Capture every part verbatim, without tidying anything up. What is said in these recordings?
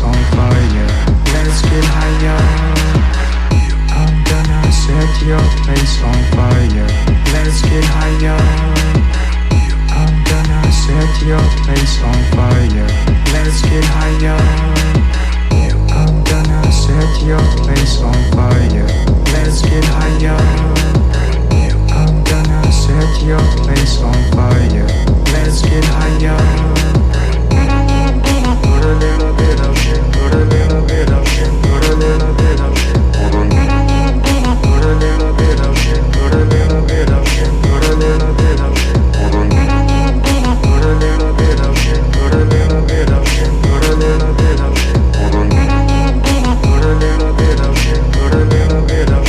hearts on fire. Let's get higher. I'm gonna set your place on fire. Let's get higher. I'm gonna set your place on fire. Let's get higher. I'm gonna set your place on fire. Let's get higher. I'm gonna set your place on fire. Let's get higher. Put a little bit of shit, put a little bit of shit, put a little bit of shit, put a little bit of shit, put a little bit of shit, put a little bit of shit, put a little bit of shit, put a little bit of shit, put a little bit of shit, put a little bit of shit, put a little bit of shit, put a little bit of shit, put a little bit of shit, put a little bit of shit, put a little bit of shit.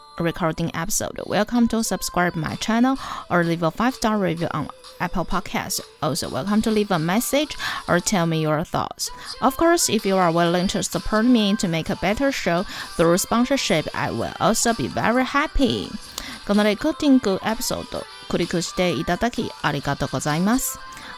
recording episode. Welcome to subscribe my channel or leave a five-star review on Apple Podcasts. Also, welcome to leave a message or tell me your thoughts. Of course, if you are willing to support me to make a better show through sponsorship, I will also be very happy. このレコーディングエピソード、クリックしていただきありがとうございます。